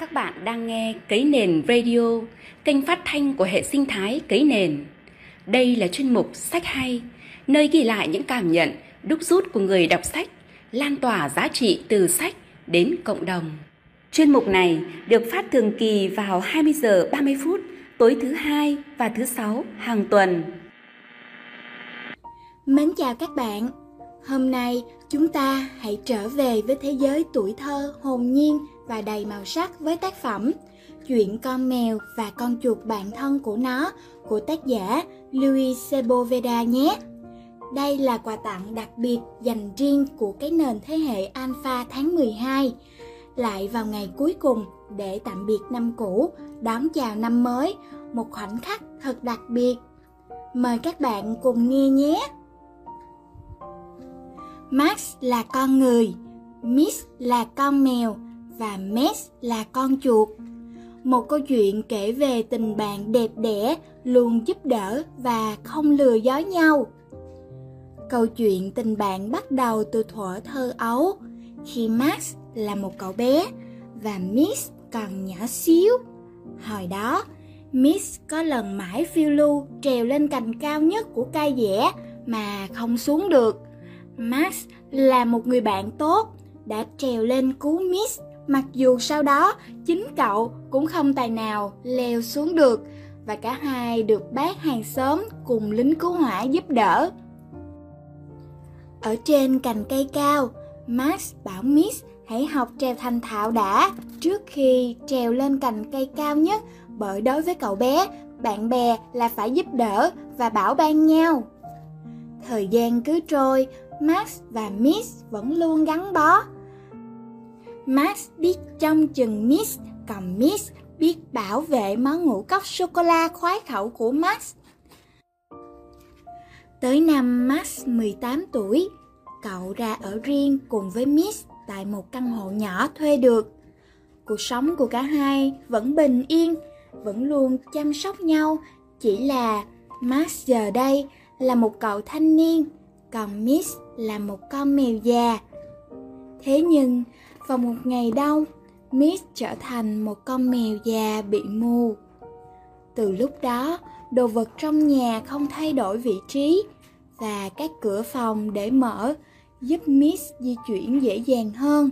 Các bạn đang nghe Cấy Nền Radio, kênh phát thanh của hệ sinh thái Cấy Nền. Đây là chuyên mục Sách Hay, nơi ghi lại những cảm nhận, đúc rút của người đọc sách, lan tỏa giá trị từ sách đến cộng đồng. Chuyên mục này được phát thường kỳ vào 20 giờ 30 phút tối thứ Hai và thứ Sáu hàng tuần. Mến chào các bạn. Hôm nay chúng ta hãy trở về với thế giới tuổi thơ hồn nhiên và đầy màu sắc với tác phẩm Chuyện con mèo và con chuột bạn thân của nó của tác giả Louis Seboveda nhé. Đây là quà tặng đặc biệt dành riêng của cái nền thế hệ Alpha tháng 12, lại vào ngày cuối cùng để tạm biệt năm cũ, đón chào năm mới, một khoảnh khắc thật đặc biệt. Mời các bạn cùng nghe nhé. Max là con người, Miss là con mèo và Max là con chuột. Một câu chuyện kể về tình bạn đẹp đẽ, luôn giúp đỡ và không lừa dối nhau. Câu chuyện tình bạn bắt đầu từ thuở thơ ấu, khi Max là một cậu bé và Miss còn nhỏ xíu. Hồi đó, Miss có lần mãi phiêu lưu trèo lên cành cao nhất của cây dẻ mà không xuống được. Max là một người bạn tốt, đã trèo lên cứu Miss, mặc dù sau đó chính cậu cũng không tài nào leo xuống được, và cả hai được bác hàng xóm cùng lính cứu hỏa giúp đỡ. Ở trên cành cây cao, Max bảo Miss hãy học trèo thành thạo đã trước khi trèo lên cành cây cao nhất, bởi đối với cậu bé, bạn bè là phải giúp đỡ và bảo ban nhau. Thời gian cứ trôi, Max và Miss vẫn luôn gắn bó. Max biết trông chừng Miss, còn Miss biết bảo vệ món ngũ cốc sô-cô-la khoái khẩu của Max. Tới năm Max 18 tuổi, cậu ra ở riêng cùng với Miss tại một căn hộ nhỏ thuê được. Cuộc sống của cả hai vẫn bình yên, vẫn luôn chăm sóc nhau, chỉ là Max giờ đây là một cậu thanh niên, còn Miss là một con mèo già. Thế nhưng, vào một ngày đông, Miss trở thành một con mèo già bị mù. Từ lúc đó, đồ vật trong nhà không thay đổi vị trí, và các cửa phòng để mở giúp Miss di chuyển dễ dàng hơn.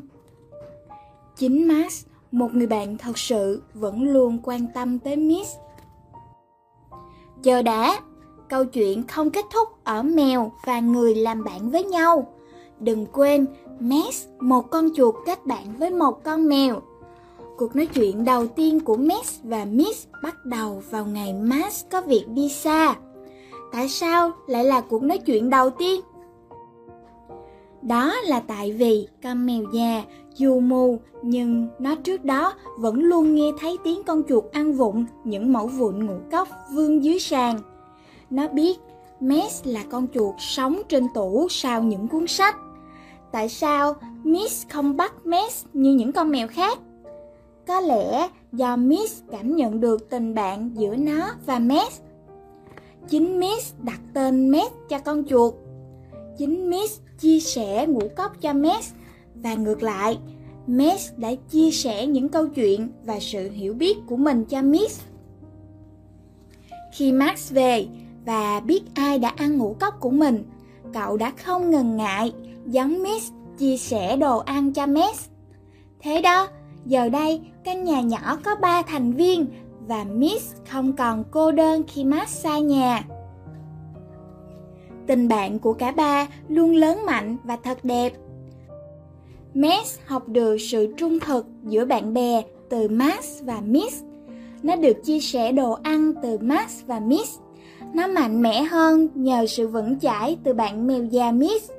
Chính Max, một người bạn thật sự, vẫn luôn quan tâm tới Miss. Chờ đã! Câu chuyện không kết thúc ở mèo và người làm bạn với nhau. Đừng quên, Max, một con chuột, kết bạn với một con mèo. Cuộc nói chuyện đầu tiên của Max và Miss bắt đầu vào ngày Max có việc đi xa. Tại sao lại là cuộc nói chuyện đầu tiên? Đó là tại vì con mèo già dù mù nhưng nó trước đó vẫn luôn nghe thấy tiếng con chuột ăn vụng những mẩu vụn ngũ cốc vương dưới sàn. Nó biết Miss là con chuột sống trên tủ sau những cuốn sách. Tại sao Miss không bắt Miss như những con mèo khác? Có lẽ do Miss cảm nhận được tình bạn giữa nó và Miss. Chính Miss đặt tên Miss cho con chuột. Chính Miss chia sẻ ngũ cốc cho Miss, và ngược lại, Miss đã chia sẻ những câu chuyện và sự hiểu biết của mình cho Miss. Khi Max về và biết ai đã ăn ngũ cốc của mình, cậu đã không ngần ngại giống Miss chia sẻ đồ ăn cho Miss. Thế đó, giờ đây căn nhà nhỏ có 3 thành viên và Miss không còn cô đơn khi Max xa nhà. Tình bạn của cả ba luôn lớn mạnh và thật đẹp. Max học được sự trung thực giữa bạn bè từ Max và Miss. Nó được chia sẻ đồ ăn từ Max và Miss. Nó mạnh mẽ hơn nhờ sự vững chãi từ bạn mèo già Miss.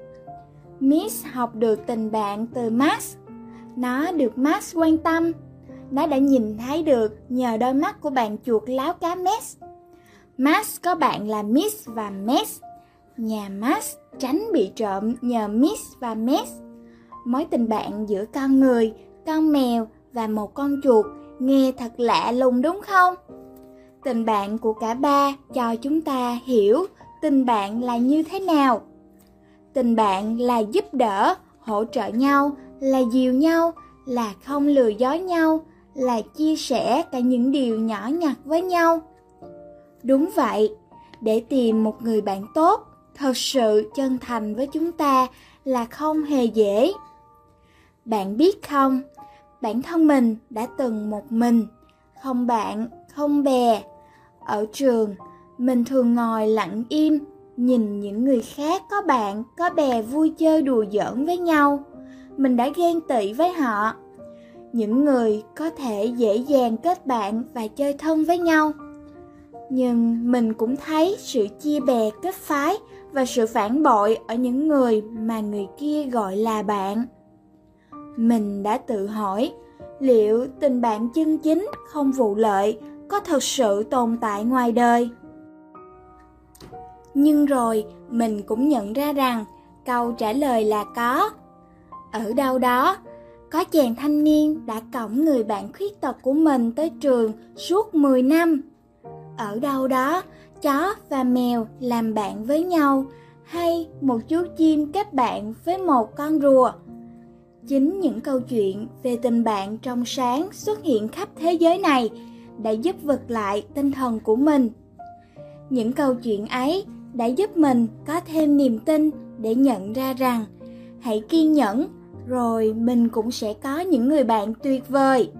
Miss học được tình bạn từ Max. Nó được Max quan tâm. Nó đã nhìn thấy được nhờ đôi mắt của bạn chuột láo cá Max. Max có bạn là Miss và Max. Nhà Max tránh bị trộm nhờ Miss và Max. Mối tình bạn giữa con người, con mèo và một con chuột nghe thật lạ lùng đúng không? Tình bạn của cả ba cho chúng ta hiểu tình bạn là như thế nào. Tình bạn là giúp đỡ, hỗ trợ nhau, là dìu nhau, là không lừa dối nhau, là chia sẻ cả những điều nhỏ nhặt với nhau. Đúng vậy, để tìm một người bạn tốt, thật sự chân thành với chúng ta là không hề dễ. Bạn biết không, bản thân mình đã từng một mình, không bạn, không bè. Ở trường, mình thường ngồi lặng im, nhìn những người khác có bạn, có bè vui chơi đùa giỡn với nhau. Mình đã ghen tị với họ. Những người có thể dễ dàng kết bạn và chơi thân với nhau. Nhưng mình cũng thấy sự chia bè kết phái và sự phản bội ở những người mà người kia gọi là bạn. Mình đã tự hỏi, liệu tình bạn chân chính không vụ lợi có thật sự tồn tại ngoài đời? Nhưng rồi mình cũng nhận ra rằng câu trả lời là có. Ở đâu đó, có chàng thanh niên đã cõng người bạn khuyết tật của mình tới trường suốt 10 năm. Ở đâu đó, chó và mèo làm bạn với nhau, hay một chú chim kết bạn với một con rùa. Chính những câu chuyện về tình bạn trong sáng xuất hiện khắp thế giới này đã giúp vực lại tinh thần của mình. Những câu chuyện ấy đã giúp mình có thêm niềm tin để nhận ra rằng hãy kiên nhẫn, rồi mình cũng sẽ có những người bạn tuyệt vời.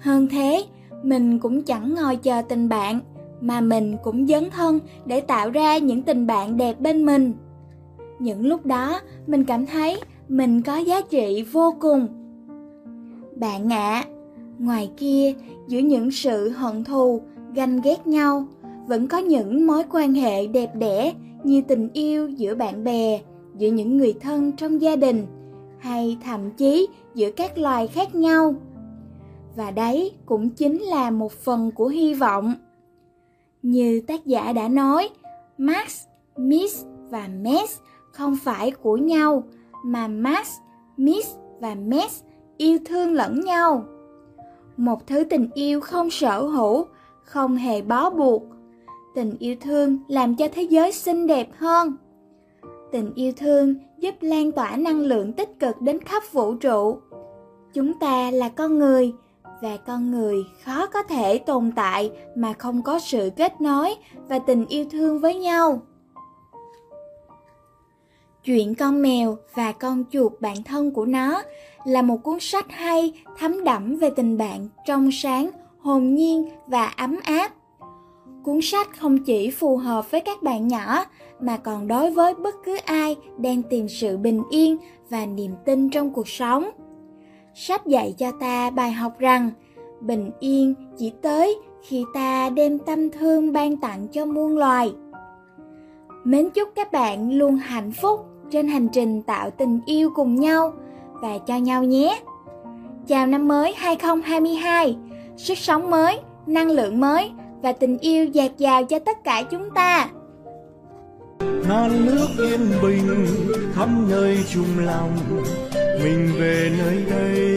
Hơn thế, mình cũng chẳng ngồi chờ tình bạn, mà mình cũng dấn thân để tạo ra những tình bạn đẹp bên mình. Những lúc đó, mình cảm thấy mình có giá trị vô cùng. Bạn ạ, ngoài kia, giữa những sự hận thù, ganh ghét nhau, vẫn có những mối quan hệ đẹp đẽ như tình yêu giữa bạn bè, giữa những người thân trong gia đình, hay thậm chí giữa các loài khác nhau. Và đấy cũng chính là một phần của hy vọng. Như tác giả đã nói, Max, Miss và Mess không phải của nhau, mà Max, Miss và Mess yêu thương lẫn nhau. Một thứ tình yêu không sở hữu, không hề bó buộc. Tình yêu thương làm cho thế giới xinh đẹp hơn. Tình yêu thương giúp lan tỏa năng lượng tích cực đến khắp vũ trụ. Chúng ta là con người, và con người khó có thể tồn tại mà không có sự kết nối và tình yêu thương với nhau. Chuyện con mèo và con chuột bạn thân của nó là một cuốn sách hay, thấm đẫm về tình bạn trong sáng, hồn nhiên và ấm áp. Cuốn sách không chỉ phù hợp với các bạn nhỏ mà còn đối với bất cứ ai đang tìm sự bình yên và niềm tin trong cuộc sống. Sách dạy cho ta bài học rằng bình yên chỉ tới khi ta đem tâm thương ban tặng cho muôn loài. Mến chúc các bạn luôn hạnh phúc trên hành trình tạo tình yêu cùng nhau và cho nhau nhé. Chào năm mới 2022, sức sống mới, năng lượng mới và tình yêu dạt dào cho tất cả chúng ta. Non nước yên bình khắp nơi chung lòng, mình về nơi đây.